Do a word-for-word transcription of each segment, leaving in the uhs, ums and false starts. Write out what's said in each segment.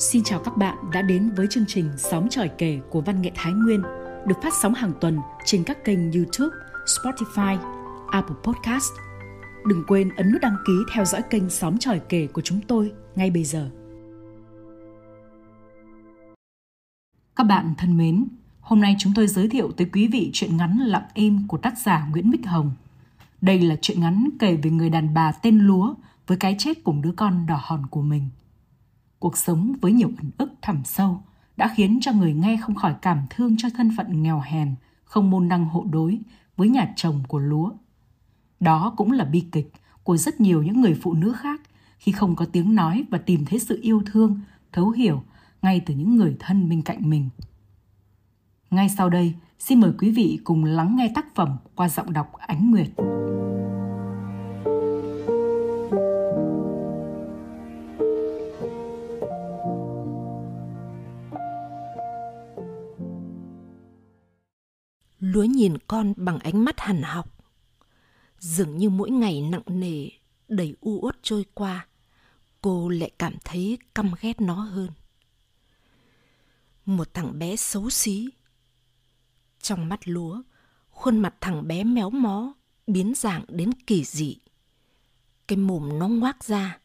Xin chào các bạn đã đến với chương trình Xóm Chòi Kể của Văn Nghệ Thái Nguyên, được phát sóng hàng tuần trên các kênh YouTube, Spotify, Apple Podcast. Đừng quên ấn nút đăng ký theo dõi kênh Xóm Chòi Kể của chúng tôi ngay bây giờ. Các bạn thân mến, hôm nay chúng tôi giới thiệu tới quý vị truyện ngắn Lặng Im của tác giả Nguyễn Bích Hồng. Đây là truyện ngắn kể về người đàn bà tên Lúa với cái chết cùng đứa con đỏ hòn của mình. Cuộc sống với nhiều ẩn ức thẳm sâu đã khiến cho người nghe không khỏi cảm thương cho thân phận nghèo hèn, không môn đăng hộ đối với nhà chồng của Lúa. Đó cũng là bi kịch của rất nhiều những người phụ nữ khác khi không có tiếng nói và tìm thấy sự yêu thương, thấu hiểu ngay từ những người thân bên cạnh mình. Ngay sau đây, xin mời quý vị cùng lắng nghe tác phẩm qua giọng đọc Ánh Nguyệt. Lúa nhìn con bằng ánh mắt hằn học. Dường như mỗi ngày nặng nề, đầy u uất trôi qua, cô lại cảm thấy căm ghét nó hơn. Một thằng bé xấu xí. Trong mắt Lúa, khuôn mặt thằng bé méo mó, biến dạng đến kỳ dị. Cái mồm nó ngoác ra,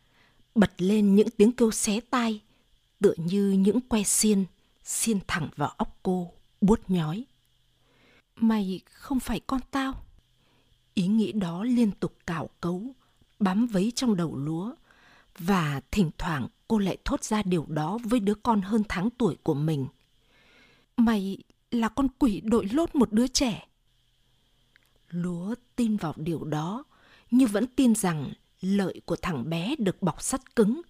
bật lên những tiếng kêu xé tai, tựa như những que xiên, xiên thẳng vào óc cô, buốt nhói. Mày không phải con tao. Ý nghĩ đó liên tục cào cấu, bám váy trong đầu Lúa, và thỉnh thoảng cô lại thốt ra điều đó với đứa con hơn tháng tuổi của mình. Mày là con quỷ đội lốt một đứa trẻ. Lúa tin vào điều đó, nhưng vẫn tin rằng lợi của thằng bé được bọc sắt cứng,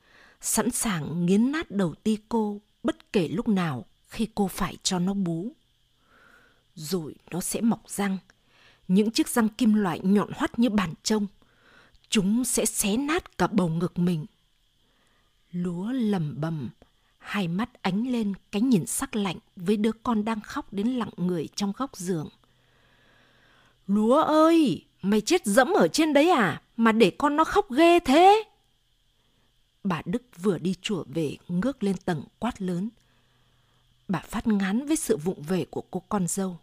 sẵn sàng nghiến nát đầu ti cô bất kể lúc nào khi cô phải cho nó bú. Rồi nó sẽ mọc răng, những chiếc răng kim loại nhọn hoắt như bàn chông. Chúng sẽ xé nát cả bầu ngực mình. Lúa lầm bầm, hai mắt ánh lên cái nhìn sắc lạnh với đứa con đang khóc đến lặng người trong góc giường. Lúa ơi, mày chết dẫm ở trên đấy à? Mà để con nó khóc ghê thế. Bà Đức vừa đi chùa về ngước lên tầng quát lớn. Bà phát ngán với sự vụng về của cô con dâu.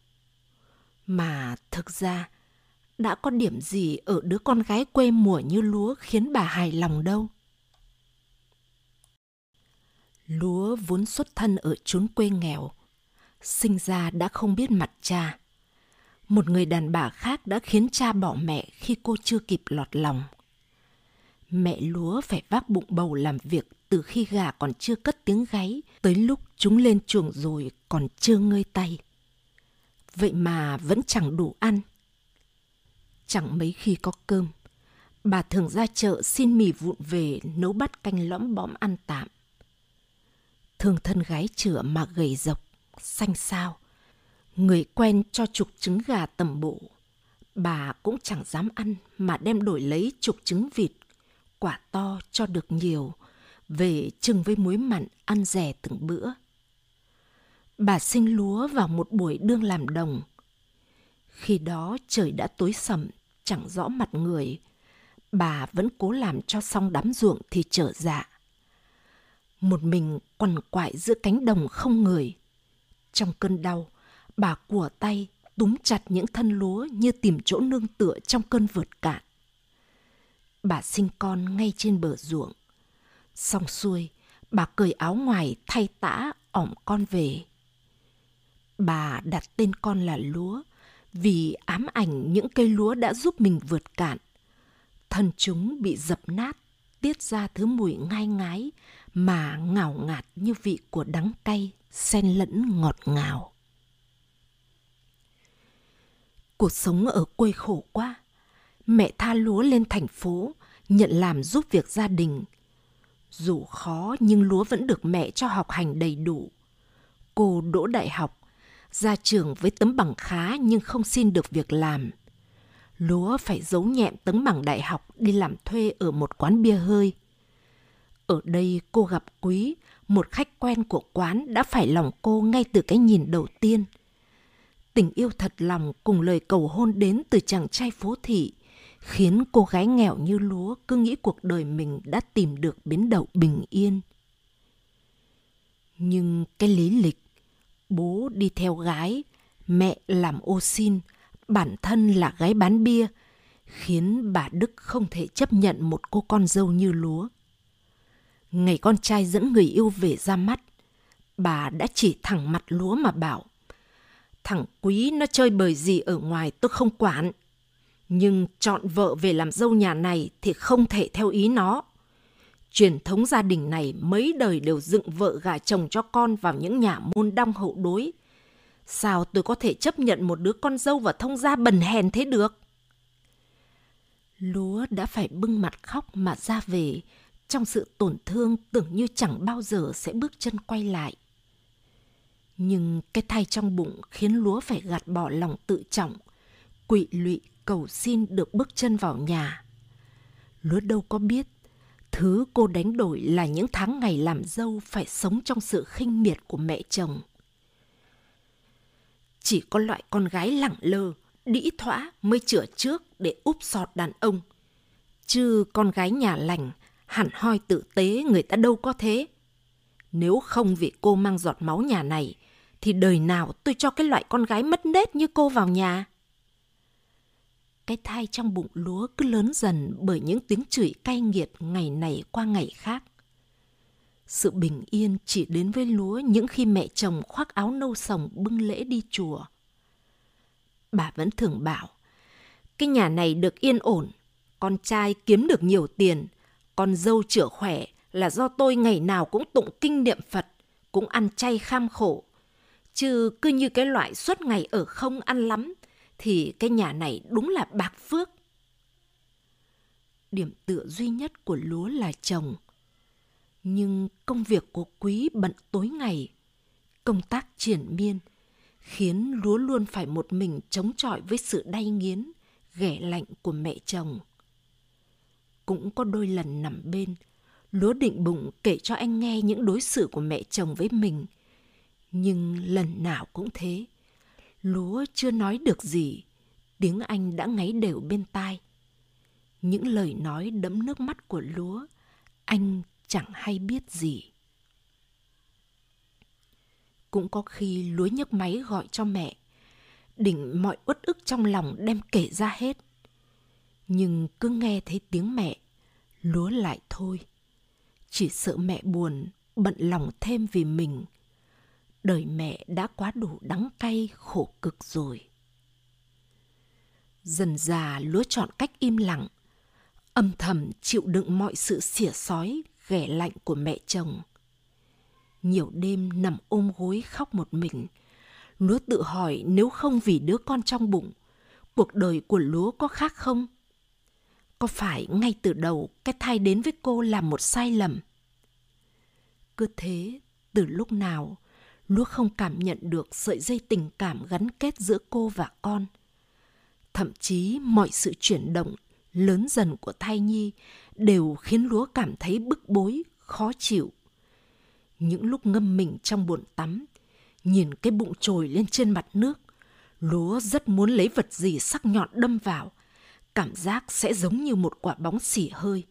Mà thực ra, đã có điểm gì ở đứa con gái quê mùa như Lúa khiến bà hài lòng đâu. Lúa vốn xuất thân ở chốn quê nghèo, sinh ra đã không biết mặt cha. Một người đàn bà khác đã khiến cha bỏ mẹ khi cô chưa kịp lọt lòng. Mẹ Lúa phải vác bụng bầu làm việc từ khi gà còn chưa cất tiếng gáy tới lúc chúng lên chuồng rồi còn chưa ngơi tay. Vậy mà vẫn chẳng đủ ăn. Chẳng mấy khi có cơm, bà thường ra chợ xin mì vụn về nấu bát canh lõm bõm ăn tạm. Thường thân gái chửa mà gầy dọc, xanh xao, người quen cho chục trứng gà tầm bộ, bà cũng chẳng dám ăn mà đem đổi lấy chục trứng vịt, quả to cho được nhiều, về chưng với muối mặn ăn rẻ từng bữa. Bà sinh Lúa vào một buổi đương làm đồng. Khi đó trời đã tối sầm, chẳng rõ mặt người, bà vẫn cố làm cho xong đám ruộng thì trở dạ. Một mình quằn quại giữa cánh đồng không người. Trong cơn đau, bà của tay túm chặt những thân lúa như tìm chỗ nương tựa trong cơn vượt cạn. Bà sinh con ngay trên bờ ruộng. Xong xuôi, bà cởi áo ngoài thay tã ỏm con về. Bà đặt tên con là Lúa vì ám ảnh những cây lúa đã giúp mình vượt cạn. Thân chúng bị dập nát, tiết ra thứ mùi ngai ngái mà ngào ngạt như vị của đắng cay xen lẫn ngọt ngào. Cuộc sống ở quê khổ quá. Mẹ tha Lúa lên thành phố, nhận làm giúp việc gia đình. Dù khó nhưng Lúa vẫn được mẹ cho học hành đầy đủ. Cô đỗ đại học, ra trường với tấm bằng khá nhưng không xin được việc làm. Lúa phải giấu nhẹm tấm bằng đại học đi làm thuê ở một quán bia hơi. Ở đây cô gặp Quý, một khách quen của quán đã phải lòng cô ngay từ cái nhìn đầu tiên. Tình yêu thật lòng cùng lời cầu hôn đến từ chàng trai phố thị khiến cô gái nghèo như Lúa cứ nghĩ cuộc đời mình đã tìm được bến đậu bình yên. Nhưng cái lý lịch, bố đi theo gái, mẹ làm ô xin, bản thân là gái bán bia, khiến bà Đức không thể chấp nhận một cô con dâu như Lúa. Ngày con trai dẫn người yêu về ra mắt, bà đã chỉ thẳng mặt Lúa mà bảo: thằng Quý nó chơi bời gì ở ngoài tôi không quản, nhưng chọn vợ về làm dâu nhà này thì không thể theo ý nó. Truyền thống gia đình này mấy đời đều dựng vợ gả chồng cho con vào những nhà môn đăng hậu đối. Sao tôi có thể chấp nhận một đứa con dâu và thông gia bần hèn thế được? Lúa đã phải bưng mặt khóc mà ra về, trong sự tổn thương tưởng như chẳng bao giờ sẽ bước chân quay lại. Nhưng cái thai trong bụng khiến Lúa phải gạt bỏ lòng tự trọng, quỵ lụy cầu xin được bước chân vào nhà. Lúa đâu có biết, thứ cô đánh đổi là những tháng ngày làm dâu phải sống trong sự khinh miệt của mẹ chồng. Chỉ có loại con gái lẳng lơ, đĩ thõa mới chửa trước để úp sọt đàn ông. Chứ con gái nhà lành, hẳn hoi tử tế người ta đâu có thế. Nếu không vì cô mang giọt máu nhà này, thì đời nào tôi cho cái loại con gái mất nết như cô vào nhà. Cái thai trong bụng Lúa cứ lớn dần bởi những tiếng chửi cay nghiệt ngày này qua ngày khác. Sự bình yên chỉ đến với Lúa những khi mẹ chồng khoác áo nâu sồng bưng lễ đi chùa. Bà vẫn thường bảo, cái nhà này được yên ổn, con trai kiếm được nhiều tiền, con dâu chữa khỏe là do tôi ngày nào cũng tụng kinh niệm Phật, cũng ăn chay kham khổ. Chứ cứ như cái loại suốt ngày ở không ăn lắm, thì cái nhà này đúng là bạc phước. Điểm tựa duy nhất của Lúa là chồng. Nhưng công việc của Quý bận tối ngày, công tác triển miên, khiến Lúa luôn phải một mình chống chọi với sự đay nghiến, ghẻ lạnh của mẹ chồng. Cũng có đôi lần nằm bên, Lúa định bụng kể cho anh nghe những đối xử của mẹ chồng với mình. Nhưng lần nào cũng thế, Lúa chưa nói được gì, tiếng Anh đã ngáy đều bên tai. Những lời nói đẫm nước mắt của Lúa, anh chẳng hay biết gì. Cũng có khi Lúa nhấc máy gọi cho mẹ, đỉnh mọi uất ức trong lòng đem kể ra hết. Nhưng cứ nghe thấy tiếng mẹ, Lúa lại thôi. Chỉ sợ mẹ buồn, bận lòng thêm vì mình. Đời mẹ đã quá đủ đắng cay, khổ cực rồi. Dần già Lúa chọn cách im lặng, âm thầm chịu đựng mọi sự xỉa xói, ghẻ lạnh của mẹ chồng. Nhiều đêm nằm ôm gối khóc một mình, Lúa tự hỏi nếu không vì đứa con trong bụng, cuộc đời của Lúa có khác không? Có phải ngay từ đầu cái thai đến với cô là một sai lầm? Cứ thế, từ lúc nào, Lúa không cảm nhận được sợi dây tình cảm gắn kết giữa cô và con. Thậm chí mọi sự chuyển động lớn dần của thai nhi đều khiến Lúa cảm thấy bức bối, khó chịu. Những lúc ngâm mình trong bồn tắm, nhìn cái bụng trồi lên trên mặt nước, Lúa rất muốn lấy vật gì sắc nhọn đâm vào. Cảm giác sẽ giống như một quả bóng xỉ hơi.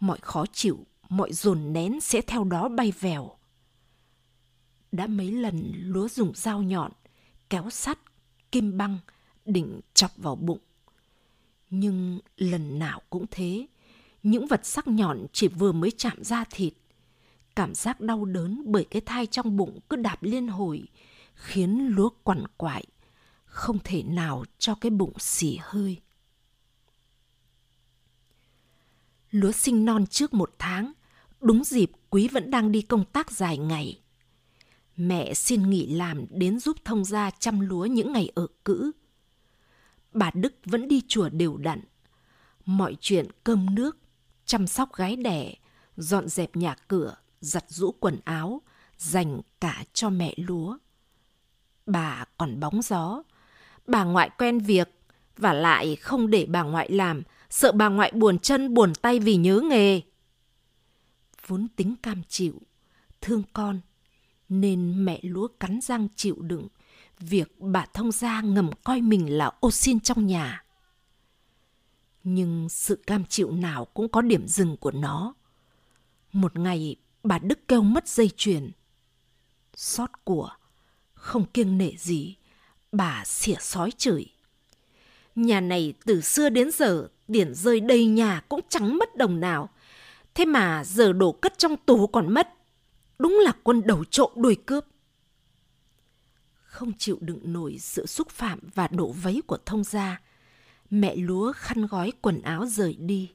Mọi khó chịu, mọi dồn nén sẽ theo đó bay vèo. Đã mấy lần Lúa dùng dao nhọn, kéo sắt, kim băng, định chọc vào bụng. Nhưng lần nào cũng thế, những vật sắc nhọn chỉ vừa mới chạm da thịt. Cảm giác đau đớn bởi cái thai trong bụng cứ đạp liên hồi, khiến Lúa quằn quại, không thể nào cho cái bụng xì hơi. Lúa sinh non trước một tháng, đúng dịp Quý vẫn đang đi công tác dài ngày. Mẹ xin nghỉ làm đến giúp thông gia chăm Lúa những ngày ở cữ. Bà Đức vẫn đi chùa đều đặn. Mọi chuyện cơm nước, chăm sóc gái đẻ, dọn dẹp nhà cửa, giặt giũ quần áo, dành cả cho mẹ Lúa. Bà còn bóng gió. Bà ngoại quen việc, vả lại không để bà ngoại làm, sợ bà ngoại buồn chân buồn tay vì nhớ nghề. Vốn tính cam chịu, thương con, nên mẹ Lúa cắn răng chịu đựng việc bà thông gia ngầm coi mình là ô xin trong nhà. Nhưng sự cam chịu nào cũng có điểm dừng của nó. Một ngày bà Đức kêu mất dây chuyền. xót của, không kiêng nể gì, bà xỉa sói chửi. Nhà này từ xưa đến giờ tiền rơi đầy nhà cũng chẳng mất đồng nào, thế mà giờ đổ cất trong tù còn mất. Đúng là quân đầu trộm đuôi cướp. Không chịu đựng nổi sự xúc phạm và độ vấy của thông gia, mẹ Lúa khăn gói quần áo rời đi.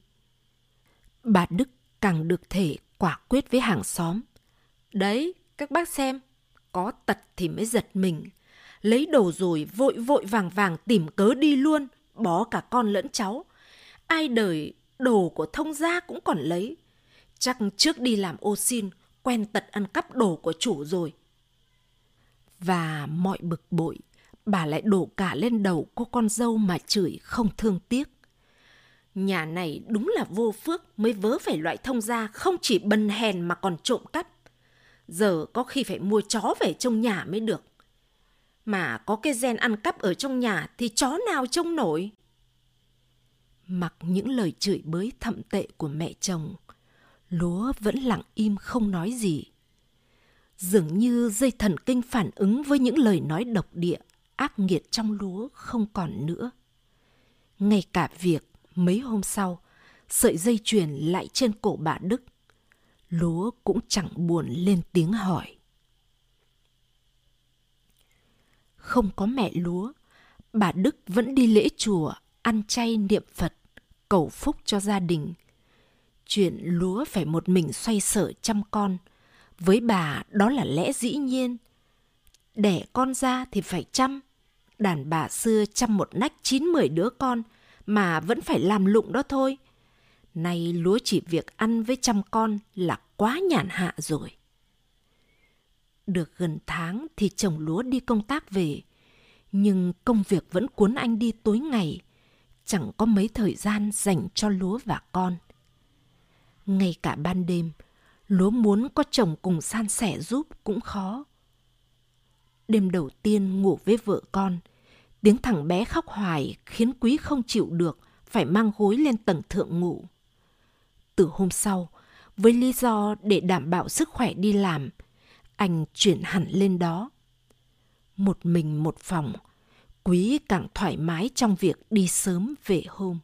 Bà Đức càng được thể quả quyết với hàng xóm. Đấy, các bác xem, có tật thì mới giật mình. Lấy đồ rồi vội vội vàng vàng tìm cớ đi luôn, bó cả con lẫn cháu. Ai đời đồ của thông gia cũng còn lấy. Chắc trước đi làm ô xin, quen tật ăn cắp đồ của chủ rồi. Và mọi bực bội, bà lại đổ cả lên đầu cô con dâu mà chửi không thương tiếc. Nhà này đúng là vô phước mới vớ phải loại thông gia không chỉ bần hèn mà còn trộm cắp. Giờ có khi phải mua chó về trông nhà mới được. Mà có cái gen ăn cắp ở trong nhà thì chó nào trông nổi. Mặc những lời chửi bới thậm tệ của mẹ chồng, Lúa vẫn lặng im không nói gì. Dường như dây thần kinh phản ứng với những lời nói độc địa, ác nghiệt trong Lúa không còn nữa. Ngay cả việc mấy hôm sau, sợi dây chuyền lại trên cổ bà Đức, Lúa cũng chẳng buồn lên tiếng hỏi. Không có mẹ Lúa, bà Đức vẫn đi lễ chùa, ăn chay niệm Phật, cầu phúc cho gia đình. Chuyện Lúa phải một mình xoay sở chăm con, với bà đó là lẽ dĩ nhiên. Đẻ con ra thì phải chăm. Đàn bà xưa chăm một nách chín mười đứa con mà vẫn phải làm lụng đó thôi. Nay Lúa chỉ việc ăn với chăm con là quá nhàn hạ rồi. Được gần tháng thì chồng Lúa đi công tác về, nhưng công việc vẫn cuốn anh đi tối ngày, chẳng có mấy thời gian dành cho Lúa và con. Ngay cả ban đêm, Lúa muốn có chồng cùng san sẻ giúp cũng khó. Đêm đầu tiên ngủ với vợ con, tiếng thằng bé khóc hoài khiến Quý không chịu được, phải mang gối lên tầng thượng ngủ. Từ hôm sau, với lý do để đảm bảo sức khỏe đi làm, anh chuyển hẳn lên đó. Một mình một phòng, Quý càng thoải mái trong việc đi sớm về hôm.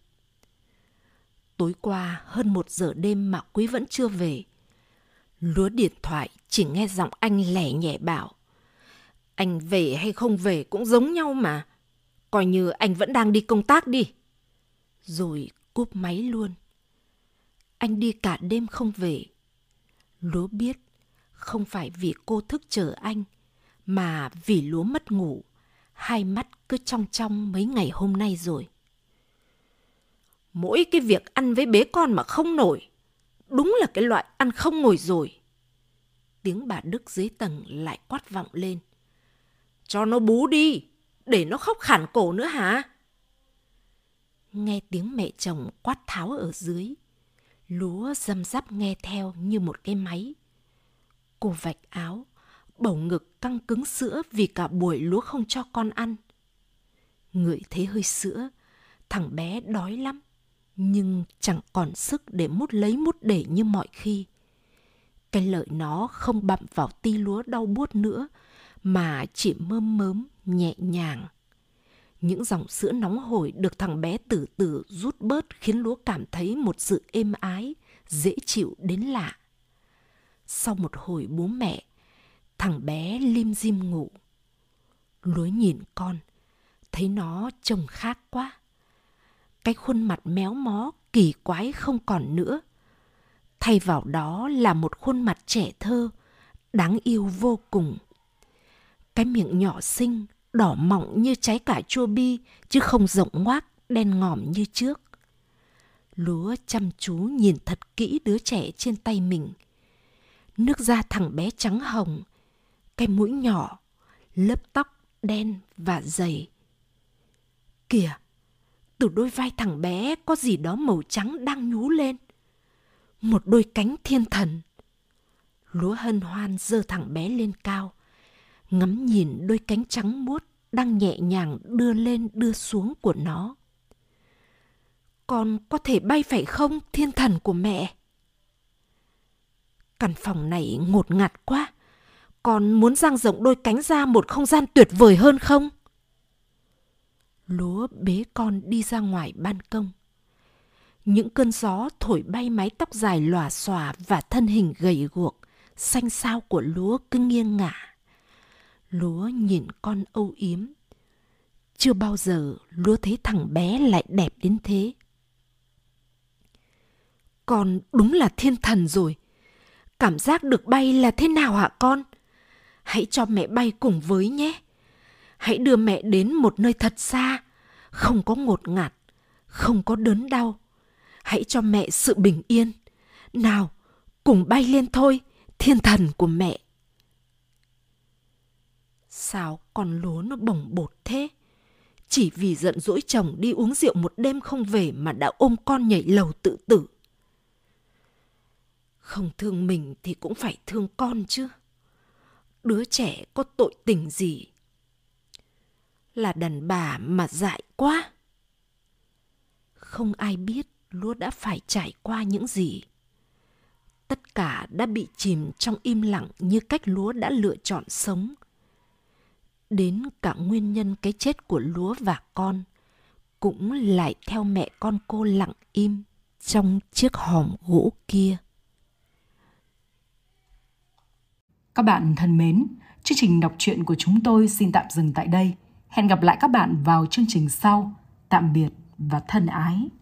Tối qua hơn một giờ đêm mà Quý vẫn chưa về. Lúa điện thoại chỉ nghe giọng anh lẻ nhẹ bảo: anh về hay không về cũng giống nhau mà, coi như anh vẫn đang đi công tác đi. Rồi cúp máy luôn. Anh đi cả đêm không về. Lúa biết không phải vì cô thức chờ anh, mà vì Lúa mất ngủ, hai mắt cứ trong trong mấy ngày hôm nay rồi. Mỗi cái việc ăn với bế con mà không nổi, đúng là cái loại ăn không ngồi rồi. Tiếng bà Đức dưới tầng lại quát vọng lên. Cho nó bú đi, để nó khóc khản cổ nữa hả? Nghe tiếng mẹ chồng quát tháo ở dưới, Lúa răm rắp nghe theo như một cái máy. Cô vạch áo, bầu ngực căng cứng sữa vì cả buổi Lúa không cho con ăn. Ngửi thấy hơi sữa, thằng bé đói lắm, nhưng chẳng còn sức để mút lấy mút để như mọi khi. Cái lợi nó không bặm vào ti Lúa đau buốt nữa, mà chỉ mơm mớm nhẹ nhàng. Những dòng sữa nóng hổi được thằng bé từ từ rút bớt khiến Lúa cảm thấy một sự êm ái, dễ chịu đến lạ. Sau một hồi bố mẹ, thằng bé lim dim ngủ. Lúa nhìn con, thấy nó trông khác quá. Cái khuôn mặt méo mó, kỳ quái không còn nữa. Thay vào đó là một khuôn mặt trẻ thơ, đáng yêu vô cùng. Cái miệng nhỏ xinh, đỏ mọng như trái cà chua bi, chứ không rộng ngoác, đen ngòm như trước. Lúa chăm chú nhìn thật kỹ đứa trẻ trên tay mình. Nước da thằng bé trắng hồng, cái mũi nhỏ, lớp tóc đen và dày. Kìa, từ đôi vai thằng bé có gì đó màu trắng đang nhú lên. Một đôi cánh thiên thần. Lúa hân hoan giơ thằng bé lên cao, ngắm nhìn đôi cánh trắng muốt đang nhẹ nhàng đưa lên đưa xuống của nó. Con có thể bay phải không, thiên thần của mẹ? Căn phòng này ngột ngạt quá, con muốn dang rộng đôi cánh ra một không gian tuyệt vời hơn không? Lúa bế con đi ra ngoài ban công. Những cơn gió thổi bay mái tóc dài lòa xòa và thân hình gầy guộc, xanh xao của Lúa cứ nghiêng ngả. Lúa nhìn con âu yếm. Chưa bao giờ Lúa thấy thằng bé lại đẹp đến thế. Con đúng là thiên thần rồi. Cảm giác được bay là thế nào hả con? Hãy cho mẹ bay cùng với nhé. Hãy đưa mẹ đến một nơi thật xa, không có ngột ngạt, không có đớn đau. Hãy cho mẹ sự bình yên. Nào, cùng bay lên thôi, thiên thần của mẹ. Sao con Lúa nó bồng bột thế? Chỉ vì giận dỗi chồng đi uống rượu một đêm không về mà đã ôm con nhảy lầu tự tử. Không thương mình thì cũng phải thương con chứ. Đứa trẻ có tội tình gì? Là đàn bà mà dại quá. Không ai biết Lúa đã phải trải qua những gì. Tất cả đã bị chìm trong im lặng như cách Lúa đã lựa chọn sống. Đến cả nguyên nhân cái chết của Lúa và con cũng lại theo mẹ con cô lặng im trong chiếc hòm gỗ kia. Các bạn thân mến, chương trình đọc truyện của chúng tôi xin tạm dừng tại đây. Hẹn gặp lại các bạn vào chương trình sau. Tạm biệt và thân ái.